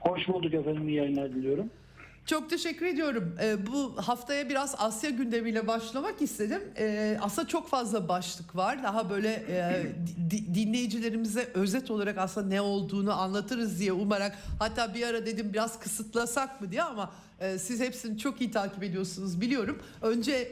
Hoş bulduk efendim, iyi yayınlar diliyorum. Çok teşekkür ediyorum. Bu haftaya biraz Asya gündemiyle başlamak istedim. Aslında çok fazla başlık var. Daha böyle dinleyicilerimize özet olarak aslında ne olduğunu anlatırız diye umarak, hatta bir ara dedim biraz kısıtlasak mı diye, ama siz hepsini çok iyi takip ediyorsunuz biliyorum. Önce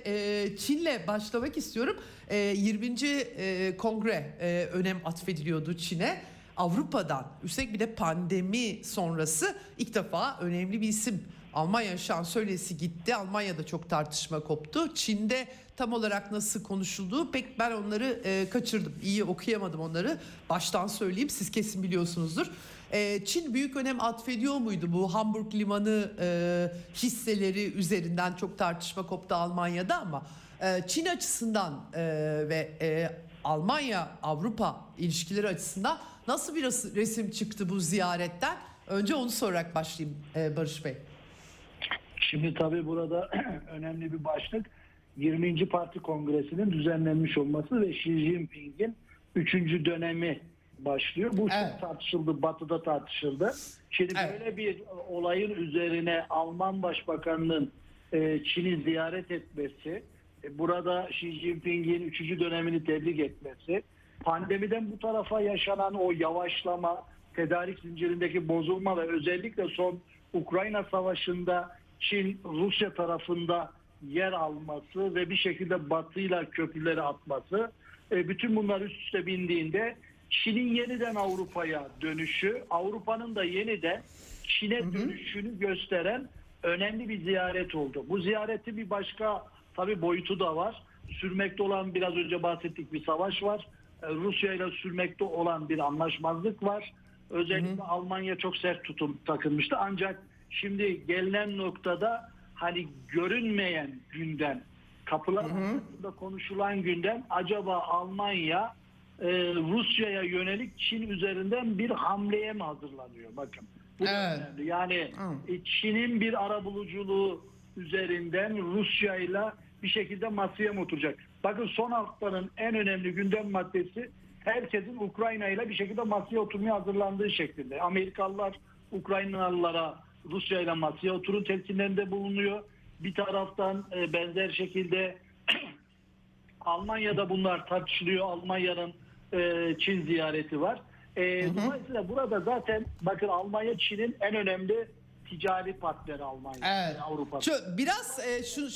Çin'le başlamak istiyorum. 20. Kongre önem atfediliyordu Çin'e. Avrupa'dan, üstelik bir de pandemi sonrası ilk defa önemli bir isim, Almanya şansölyesi gitti. Almanya'da çok tartışma koptu. Çin'de tam olarak nasıl konuşulduğu pek, ben onları kaçırdım. İyi okuyamadım onları. Baştan söyleyeyim, siz kesin biliyorsunuzdur. Çin büyük önem atfediyor muydu? Bu Hamburg limanı hisseleri üzerinden çok tartışma koptu Almanya'da, ama Çin açısından ve Almanya-Avrupa ilişkileri açısından nasıl bir resim çıktı bu ziyaretten? Önce onu sorarak başlayayım Barış Bey. Şimdi tabii burada önemli bir başlık, 20. Parti Kongresi'nin düzenlenmiş olması ve Xi Jinping'in 3. dönemi başlıyor. Bu çok tartışıldı, Batı'da tartışıldı. Şimdi böyle bir olayın üzerine Alman Başbakanı'nın Çin'i ziyaret etmesi, burada Xi Jinping'in 3. dönemini tebrik etmesi, pandemiden bu tarafa yaşanan o yavaşlama, tedarik zincirindeki bozulma ve özellikle son Ukrayna Savaşı'nda Çin Rusya tarafında yer alması ve bir şekilde Batı'yla köprüleri atması, bütün bunlar üst üste bindiğinde Çin'in yeniden Avrupa'ya dönüşü, Avrupa'nın da yeniden Çin'e dönüşünü gösteren önemli bir ziyaret oldu. Bu ziyaretin bir başka tabii boyutu da var. Sürmekte olan, biraz önce bahsettik, bir savaş var. Rusya ile sürmekte olan bir anlaşmazlık var. Özellikle Almanya çok sert tutum takınmıştı, ancak şimdi gelinen noktada hani görünmeyen gündem, kapılar arasında konuşulan gündem, acaba Almanya Rusya'ya yönelik Çin üzerinden bir hamleye mi hazırlanıyor? Bakın bu önemli. Yani Çin'in bir arabuluculuğu üzerinden Rusya'yla bir şekilde masaya mı oturacak? Bakın son haftanın en önemli gündem maddesi, herkesin Ukrayna'yla bir şekilde masaya oturmaya hazırlandığı şeklinde. Amerikalılar Ukraynalılara Rusya ile masaya oturun telkinlerinde bulunuyor. Bir taraftan benzer şekilde Almanya'da bunlar tartışılıyor. Almanya'nın Çin ziyareti var. Dolayısıyla burada zaten bakın, Almanya Çin'in en önemli ticari partneri Almanya, Avrupa'da. Biraz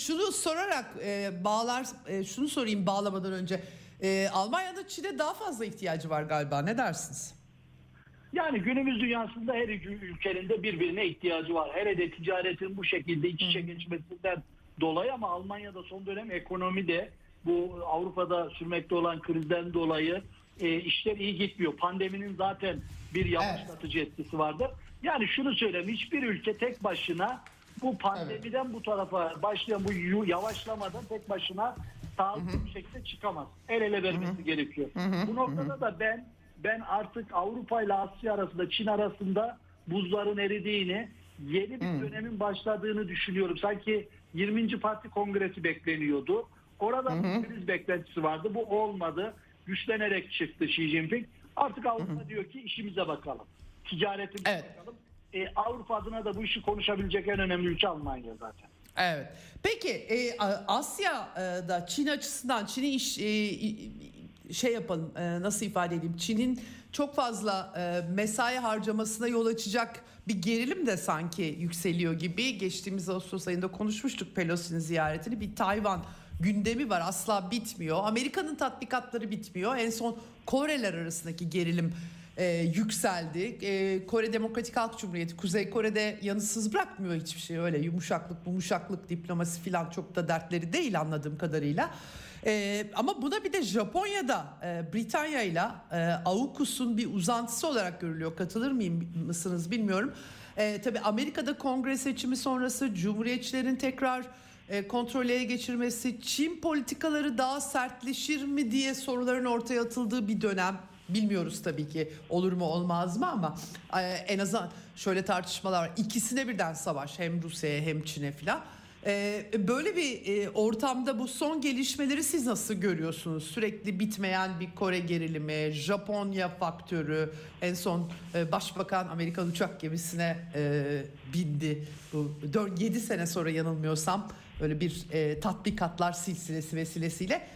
şunu sorarak şunu sorayım bağlamadan önce. Almanya'da Çin'e daha fazla ihtiyacı var galiba. Ne dersiniz? Yani günümüz dünyasında her iki ülkenin de birbirine ihtiyacı var. Hele de ticaretin bu şekilde iç içe geçmesinden dolayı, ama Almanya'da son dönem ekonomi de bu Avrupa'da sürmekte olan krizden dolayı işler iyi gitmiyor. Pandeminin zaten bir yavaşlatıcı etkisi vardı. Yani şunu söyleyeyim, hiçbir ülke tek başına bu pandemiden bu tarafa başlayan bu yavaşlamadan tek başına sağlıklı bir şekilde çıkamaz. El ele vermesi gerekiyor. Bu noktada da ben artık Avrupa ile Asya arasında, Çin arasında buzların eridiğini, yeni bir dönemin başladığını düşünüyorum. Sanki 20. Parti Kongresi bekleniyordu. Orada bir kriz beklentisi vardı. Bu olmadı. Güçlenerek çıktı Xi Jinping. Artık Avrupa diyor ki işimize bakalım. Ticaretimize bakalım. Avrupa adına da bu işi konuşabilecek en önemli ülke Almanya zaten. Evet. Peki Asya'da Çin açısından, Çin'i nasıl ifade edeyim? Çin'in çok fazla mesai harcamasına yol açacak bir gerilim de sanki yükseliyor gibi. Geçtiğimiz Ağustos ayında konuşmuştuk Pelosi'nin ziyaretini. Bir Tayvan gündemi var, asla bitmiyor. Amerika'nın tatbikatları bitmiyor. En son Koreler arasındaki gerilim yükseldi. Kore Demokratik Halk Cumhuriyeti, Kuzey Kore'de yanıtsız bırakmıyor hiçbir şey. Öyle yumuşaklık, yumuşaklık diplomasi filan çok da dertleri değil anladığım kadarıyla. Ama buna bir de Japonya'da Britanya'yla AUKUS'un bir uzantısı olarak görülüyor. Katılır mısınız bilmiyorum. Tabii Amerika'da Kongre seçimi sonrası Cumhuriyetçilerin tekrar kontrole geçirmesi, Çin politikaları daha sertleşir mi diye soruların ortaya atıldığı bir dönem. Bilmiyoruz tabii ki olur mu olmaz mı, ama en azından şöyle tartışmalar var. İkisine birden savaş, hem Rusya'ya hem Çin'e filan. Böyle bir ortamda bu son gelişmeleri siz nasıl görüyorsunuz? Sürekli bitmeyen bir Kore gerilimi, Japonya faktörü, en son Başbakan Amerikan uçak gemisine bindi. Bu 7 sene sonra yanılmıyorsam böyle bir tatbikatlar silsilesi vesilesiyle.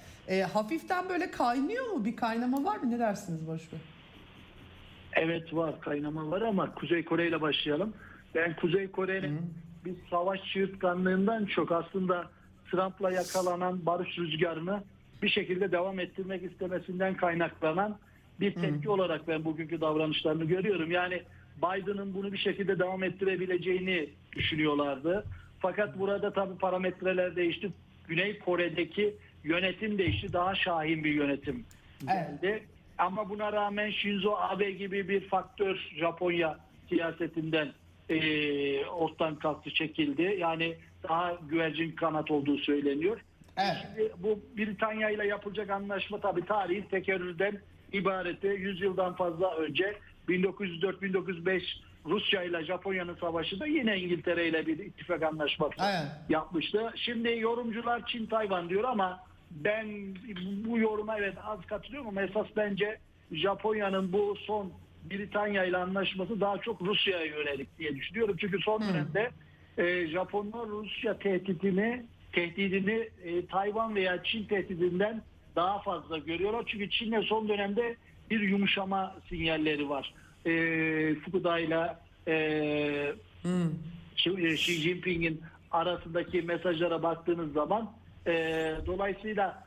Hafiften böyle kaynıyor mu? Bir kaynama var mı? Ne dersiniz Barış Bey? Evet, var, kaynama var, ama Kuzey Kore ile başlayalım. Ben Kuzey Kore'nin bir savaş çığırtkanlığından çok aslında Trump'la yakalanan barış rüzgarını bir şekilde devam ettirmek istemesinden kaynaklanan bir tepki olarak ben bugünkü davranışlarını görüyorum. Yani Biden'ın bunu bir şekilde devam ettirebileceğini düşünüyorlardı. Fakat burada tabii parametreler değişti. Güney Kore'deki yönetim değişti. Daha şahin bir yönetim geldi. Evet. Ama buna rağmen Shinzo Abe gibi bir faktör Japonya siyasetinden ortadan kalktı, çekildi. Yani daha güvercin kanat olduğu söyleniyor. Evet. Şimdi bu Britanya ile yapılacak anlaşma tabii tarihin tekerrürden ibareti. 100 yıldan fazla önce 1904-1905 Rusya ile Japonya'nın savaşında yine İngiltere ile bir ittifak anlaşması yapmıştı. Şimdi yorumcular Çin-Tayvan diyor, ama ben bu yoruma evet az katılıyorum, ama esas bence Japonya'nın bu son Britanya ile anlaşması daha çok Rusya'ya yönelik diye düşünüyorum. Çünkü son dönemde Japonlar Rusya tehdidini Tayvan veya Çin tehdidinden daha fazla görüyorlar. Çünkü Çin'le son dönemde bir yumuşama sinyalleri var. Fukuda'yla Xi Jinping'in arasındaki mesajlara baktığınız zaman dolayısıyla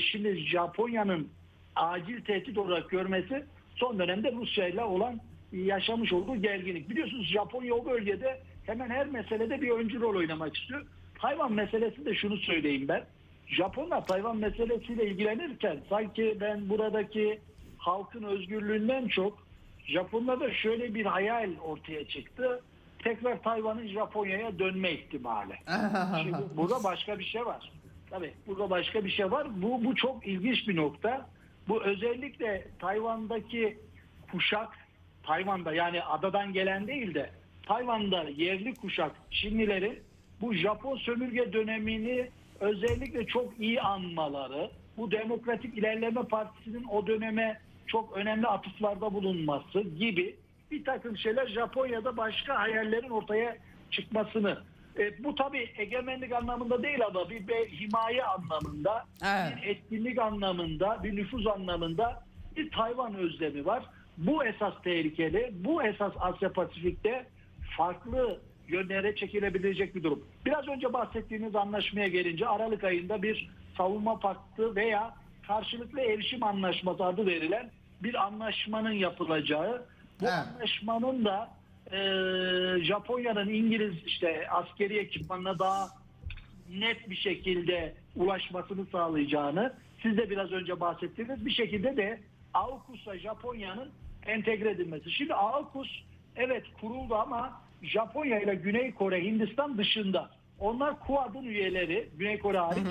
şimdi Japonya'nın acil tehdit olarak görmesi son dönemde Rusya'yla olan yaşamış olduğu gerginlik. Biliyorsunuz Japonya o bölgede hemen her meselede bir öncü rol oynamak istiyor. Tayvan meselesi de şunu söyleyeyim ben. Japonlar Tayvan meselesiyle ilgilenirken sanki ben buradaki halkın özgürlüğünden çok Japonlarda şöyle bir hayal ortaya çıktı. Tekrar Tayvan'ın Japonya'ya dönme ihtimali. Şimdi burada başka bir şey var. Tabii burada başka bir şey var. Bu çok ilginç bir nokta. Bu özellikle Tayvan'daki kuşak, Tayvan'da yani adadan gelen değil de Tayvan'da yerli kuşak Çinlilerin bu Japon sömürge dönemini özellikle çok iyi anmaları, bu Demokratik İlerleme Partisi'nin o döneme çok önemli atıflarda bulunması gibi bir takım şeyler Japonya'da başka hayallerin ortaya çıkmasını. Bu tabii egemenlik anlamında değil, ama bir himaye anlamında, bir etkinlik anlamında, bir nüfuz anlamında bir Tayvan özlemi var. Bu esas tehlikeli, bu esas Asya Pasifik'te farklı yönlere çekilebilecek bir durum. Biraz önce bahsettiğiniz anlaşmaya gelince Aralık ayında bir savunma paktı veya karşılıklı erişim anlaşması adı verilen bir anlaşmanın yapılacağı, Bu anlaşmanın da Japonya'nın İngiliz işte askeri ekipmanına daha net bir şekilde ulaşmasını sağlayacağını, siz de biraz önce bahsettiğiniz bir şekilde de AUKUS'a Japonya'nın entegre edilmesi. Şimdi AUKUS evet kuruldu ama Japonya ile Güney Kore, Hindistan dışında. Onlar Kuad'ın üyeleri, Güney Kore hariç.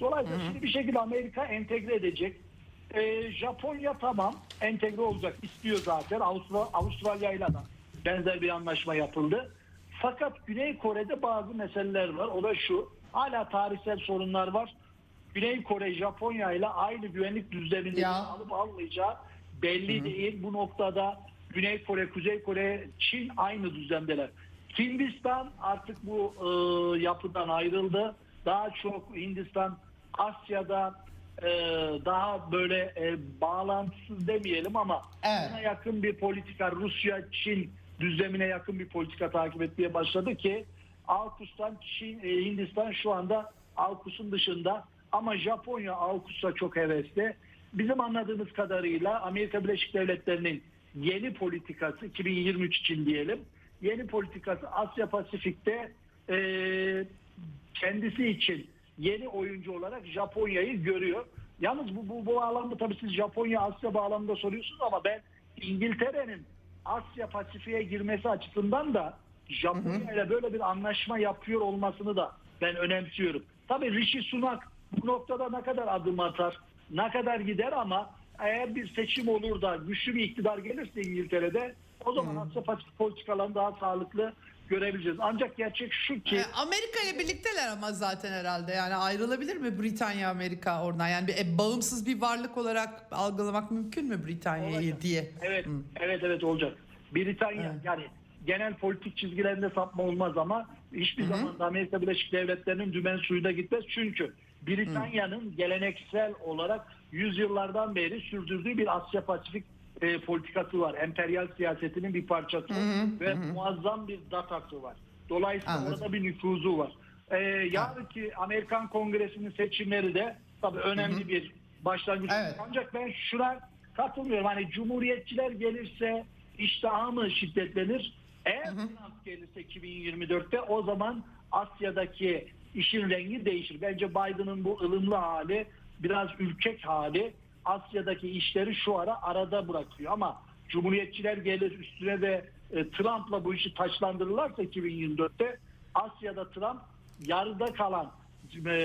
Dolayısıyla şimdi bir şekilde Amerika entegre edecek. Japonya tamam entegre olacak istiyor zaten. Avustralya ile de benzer bir anlaşma yapıldı. Fakat Güney Kore'de bazı meseleler var. O da şu, hala tarihsel sorunlar var. Güney Kore Japonya ile aynı güvenlik düzleminde alıp almayacağı belli değil. Bu noktada Güney Kore, Kuzey Kore, Çin aynı düzlemdeler. Hindistan artık bu yapıdan ayrıldı. Daha çok Hindistan Asya'da daha böyle bağlantısız demeyelim ama buna yakın bir politika, Rusya, Çin düzlemine yakın bir politika takip etmeye başladı ki AUKUS'tan Hindistan şu anda AUKUS'un dışında ama Japonya AUKUS'a çok hevesli. Bizim anladığımız kadarıyla Amerika Birleşik Devletleri'nin yeni politikası 2023 için diyelim. Yeni politikası Asya Pasifik'te kendisi için yeni oyuncu olarak Japonya'yı görüyor. Yalnız bu bağlamda tabii siz Japonya Asya bağlamında soruyorsunuz ama ben İngiltere'nin Asya Pasifik'e girmesi açısından da Japonya ile böyle bir anlaşma yapıyor olmasını da ben önemsiyorum. Tabii Rishi Sunak bu noktada ne kadar adım atar, ne kadar gider ama eğer bir seçim olur da güçlü bir iktidar gelirse İngiltere'de o zaman Asya Pasifik politikalarını daha sağlıklı görebileceğiz. Ancak gerçek şu ki... Amerika ile birlikteler ama zaten herhalde. Yani ayrılabilir mi Britanya Amerika oradan? Yani bir bağımsız bir varlık olarak algılamak mümkün mü Britanya'yı diye? Evet, evet olacak. Britanya yani genel politik çizgilerinde sapma olmaz ama hiçbir zaman da Amerika Birleşik Devletleri'nin dümen suyuna gitmez. Çünkü Britanya'nın geleneksel olarak yüzyıllardan beri sürdürdüğü bir Asya Pasifik politikası var. Emperyal siyasetinin bir parçası ve muazzam bir datası var. Dolayısıyla orada bir nüfuzu var. Yarınki Amerikan Kongresi'nin seçimleri de tabii önemli bir başlangıç. Ancak ben şuna katılmıyorum. Hani Cumhuriyetçiler gelirse iştahı şiddetlenir. Eğer Trump gelirse 2024'te o zaman Asya'daki işin rengi değişir. Bence Biden'ın bu ılımlı hali, biraz ürkek hali Asya'daki işleri şu ara arada bırakıyor ama Cumhuriyetçiler gelir üstüne de Trump'la bu işi taçlandırırlarsa 2024'te Asya'da Trump yarıda kalan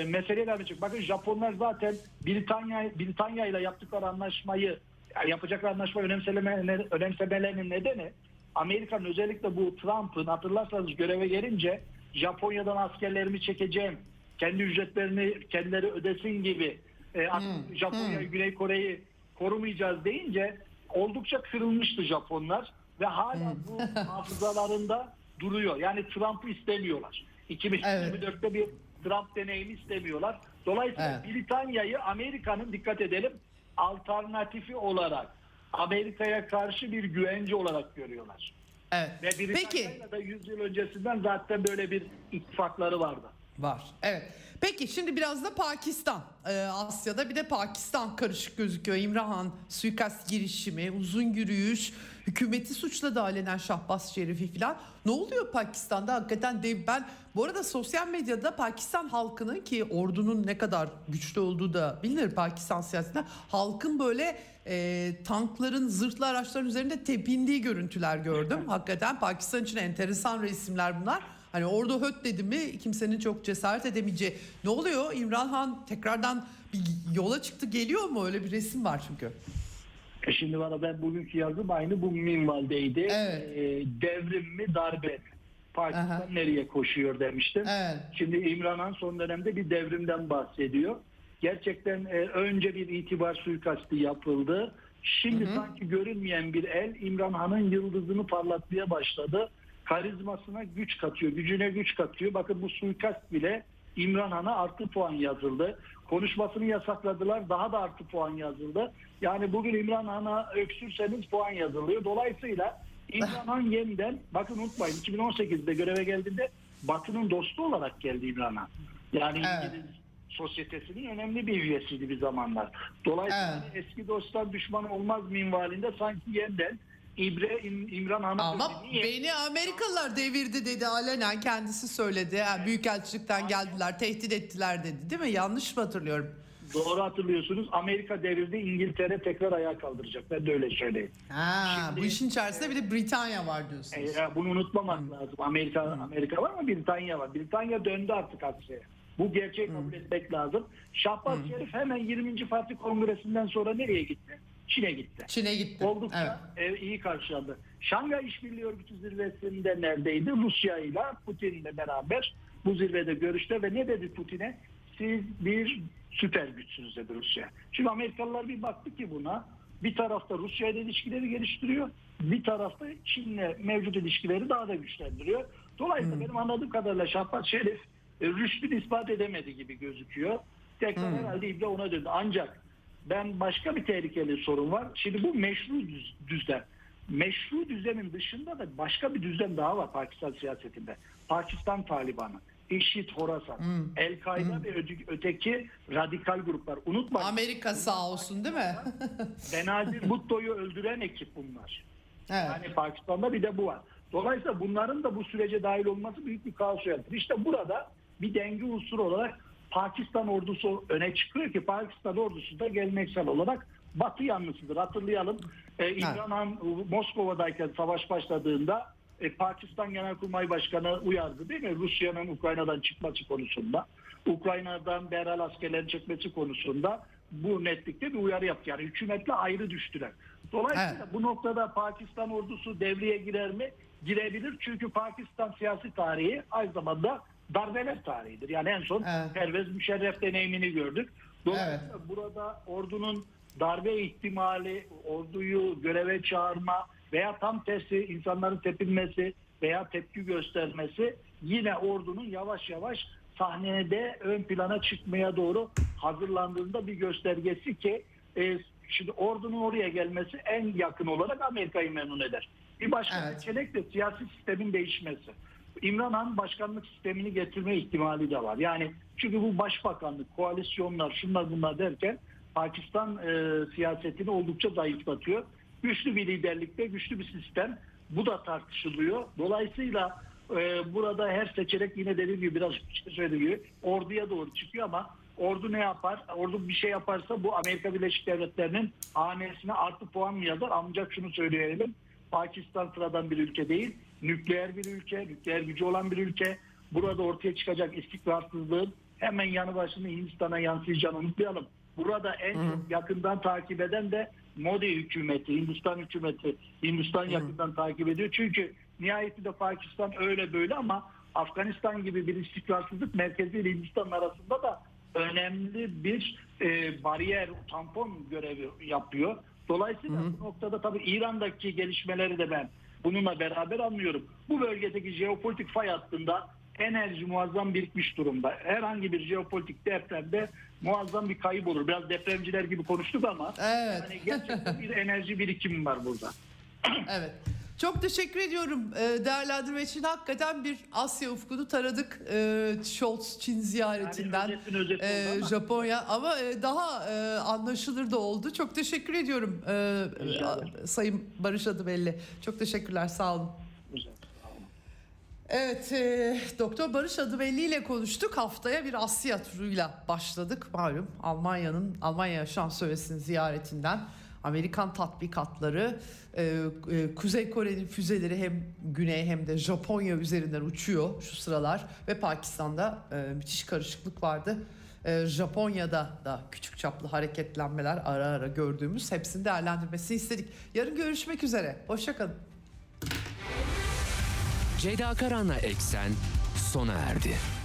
meseleler çıkacak. Bakın Japonlar zaten Britanya ile yaptıkları anlaşmayı yapacakları anlaşma önemsemelerinin nedeni Amerika'nın özellikle bu Trump'ın hatırlarsanız göreve gelince Japonya'dan askerlerimi çekeceğim, kendi ücretlerini kendileri ödesin gibi Japonya, Güney Kore'yi korumayacağız deyince oldukça kırılmıştı Japonlar ve hala bu hafızalarında duruyor. Yani Trump'ı istemiyorlar. 2024'te bir Trump deneyimi istemiyorlar. Dolayısıyla Britanya'yı Amerika'nın, dikkat edelim, alternatifi olarak Amerika'ya karşı bir güvence olarak görüyorlar. Evet. Ve Britanya'yla da 100 yıl öncesinden zaten böyle bir ittifakları vardı. Var. Evet. Peki şimdi biraz da Pakistan. Asya'da bir de Pakistan karışık gözüküyor. İmrahan suikast girişimi, uzun yürüyüş, hükümeti suçladı alenen Şahbaz Şerifi filan. Ne oluyor Pakistan'da? Hakikaten ben bu arada sosyal medyada Pakistan halkının ki ordunun ne kadar güçlü olduğu da bilinir Pakistan siyasetinde. Halkın böyle tankların, zırhlı araçların üzerinde tepindiği görüntüler gördüm. Hakikaten Pakistan için enteresan resimler bunlar. Hani orada höt dedi mi kimsenin çok cesaret edemeyeceği. Ne oluyor? İmran Han tekrardan bir yola çıktı geliyor mu? Öyle bir resim var çünkü. Şimdi bana ben bugünkü yazdım aynı bu minvaldeydi. Evet. Devrim mi darbe? Pakistan nereye koşuyor demiştim. Evet. Şimdi İmran Han son dönemde bir devrimden bahsediyor. Gerçekten önce bir itibar suikastı yapıldı. Şimdi sanki görünmeyen bir el İmran Han'ın yıldızını parlatmaya başladı. Karizmasına güç katıyor, gücüne güç katıyor. Bakın bu suikast bile İmran Han'a artı puan yazıldı. Konuşmasını yasakladılar, daha da artı puan yazıldı. Yani bugün İmran Han'a öksürseniz puan yazılıyor. Dolayısıyla İmran Han yeniden, bakın unutmayın 2018'de göreve geldiğinde Batı'nın dostu olarak geldi İmran Han. Yani İngiliz sosyetesinin önemli bir üyesiydi bir zamanlar. Dolayısıyla eski dostlar düşman olmaz minvalinde sanki yeniden İmran Hanım ama dedi, beni Amerikalılar devirdi dedi, alenen kendisi söyledi. Yani büyükelçilikten geldiler, tehdit ettiler dedi, değil mi? Yanlış mı hatırlıyorum? Doğru hatırlıyorsunuz. Amerika devirdi, İngiltere tekrar ayağa kaldıracak. Ben de öyle söyleyeyim. Şimdi, bu işin içerisinde bir de Britanya var diyorsunuz. Bunu unutmamak lazım. Amerika var ama Britanya var. Britanya döndü artık aksine. Bu gerçeği kabul etmek lazım. Şahbaz Şerif hemen 20. Parti Kongresi'nden sonra nereye gitti? Çin'e gitti. Oldukça iyi karşılandı. Şangay İşbirliği Örgütü zirvesinde neredeydi? Rusya ile Putin'le beraber bu zirvede görüştü ve ne dedi Putin'e? Siz bir süper güçsünüz dedi Rusya. Şimdi Amerikalılar bir baktı ki buna, bir tarafta Rusya ile ilişkileri geliştiriyor, bir tarafta Çin'le mevcut ilişkileri daha da güçlendiriyor. Dolayısıyla benim anladığım kadarıyla Şahbaz Şerif rüştünü ispat edemedi gibi gözüküyor. Tekrar herhalde ibla ona döndü. Ancak ben başka bir tehlikeli sorun var. Şimdi bu meşru düzlem. Meşru düzlemin dışında da başka bir düzlem daha var Pakistan siyasetinde. Pakistan Taliban'ı, IŞİD Horasan, El-Kaide ve öteki radikal gruplar. Unutmayın. Amerika sağ olsun değil mi? Benazir Bhutto'yu öldüren ekip bunlar. Evet. Yani Pakistan'da bir de bu var. Dolayısıyla bunların da bu sürece dahil olması büyük bir kaos yaratır. İşte burada bir denge unsuru olarak Pakistan ordusu öne çıkıyor ki Pakistan ordusu da geleneksel olarak Batı yanlısıdır. Hatırlayalım. İmran Han Moskova'dayken savaş başladığında Pakistan Genelkurmay Başkanı uyardı değil mi? Rusya'nın Ukrayna'dan çıkması konusunda, Ukrayna'dan derhal askerlerin çekmesi konusunda bu netlikte bir uyarı yaptı. Yani hükümetle ayrı düştüler. Dolayısıyla bu noktada Pakistan ordusu devreye girer mi? Girebilir. Çünkü Pakistan siyasi tarihi aynı zamanda darbeler tarihidir. Yani en son Pervez Müşerref deneyimini gördük. Dolayısıyla burada ordunun darbe ihtimali, orduyu göreve çağırma veya tam tersi insanların tepinmesi veya tepki göstermesi yine ordunun yavaş yavaş sahnede ön plana çıkmaya doğru hazırlandığında bir göstergesi ki şimdi ordunun oraya gelmesi en yakın olarak Amerika'yı memnun eder. Bir başka seçenek de siyasi sistemin değişmesi. İmran Han başkanlık sistemini getirme ihtimali de var. Yani çünkü bu başbakanlık, koalisyonlar, şunlar bunlar derken Pakistan siyasetini oldukça zayıflatıyor. Güçlü bir liderlikte güçlü bir sistem. Bu da tartışılıyor. Dolayısıyla burada her seçenek yine dediğim gibi biraz söylediğim gibi orduya doğru çıkıyor ama ordu ne yapar? Ordu bir şey yaparsa bu Amerika Birleşik Devletleri'nin hanesine artı puan mı yazar? Ancak şunu söyleyelim. Pakistan sıradan bir ülke değil. Nükleer bir ülke, nükleer gücü olan bir ülke. Burada ortaya çıkacak istikrarsızlığın hemen yanı başını Hindistan'a yansıyacağını unutmayalım. Burada en yakından takip eden de Modi hükümeti, Hindistan hükümeti. Hindistan yakından takip ediyor. Çünkü nihayetinde Pakistan öyle böyle ama Afganistan gibi bir istikrarsızlık merkezi ile Hindistan arasında da önemli bir bariyer, tampon görevi yapıyor. Dolayısıyla bu noktada tabii İran'daki gelişmeleri de ben bununla beraber anlıyorum. Bu bölgedeki jeopolitik fay hattında enerji muazzam birikmiş durumda. Herhangi bir jeopolitik depremde muazzam bir kayıp olur. Biraz depremciler gibi konuştuk ama yani gerçekten bir enerji birikimi var burada. Evet. Çok teşekkür ediyorum değerlendirme için. Hakikaten bir Asya ufkunu taradık. Scholz Çin ziyaretinden yani özetin Japonya ama daha anlaşılır da oldu. Çok teşekkür ediyorum Sayın Barış Adıbelli. Çok teşekkürler, sağ olun. Güzel. Evet, Doktor Barış Adıbelli ile konuştuk. Haftaya bir Asya turuyla başladık. Malum Almanya şansölyesinin ziyaretinden Amerikan tatbikatları, Kuzey Kore'nin füzeleri hem güney hem de Japonya üzerinden uçuyor şu sıralar ve Pakistan'da müthiş karışıklık vardı. Japonya'da da küçük çaplı hareketlenmeler ara ara gördüğümüz, hepsini değerlendirmesini istedik. Yarın görüşmek üzere. Hoşça kalın. Ceyda Karan'la Eksen sona erdi.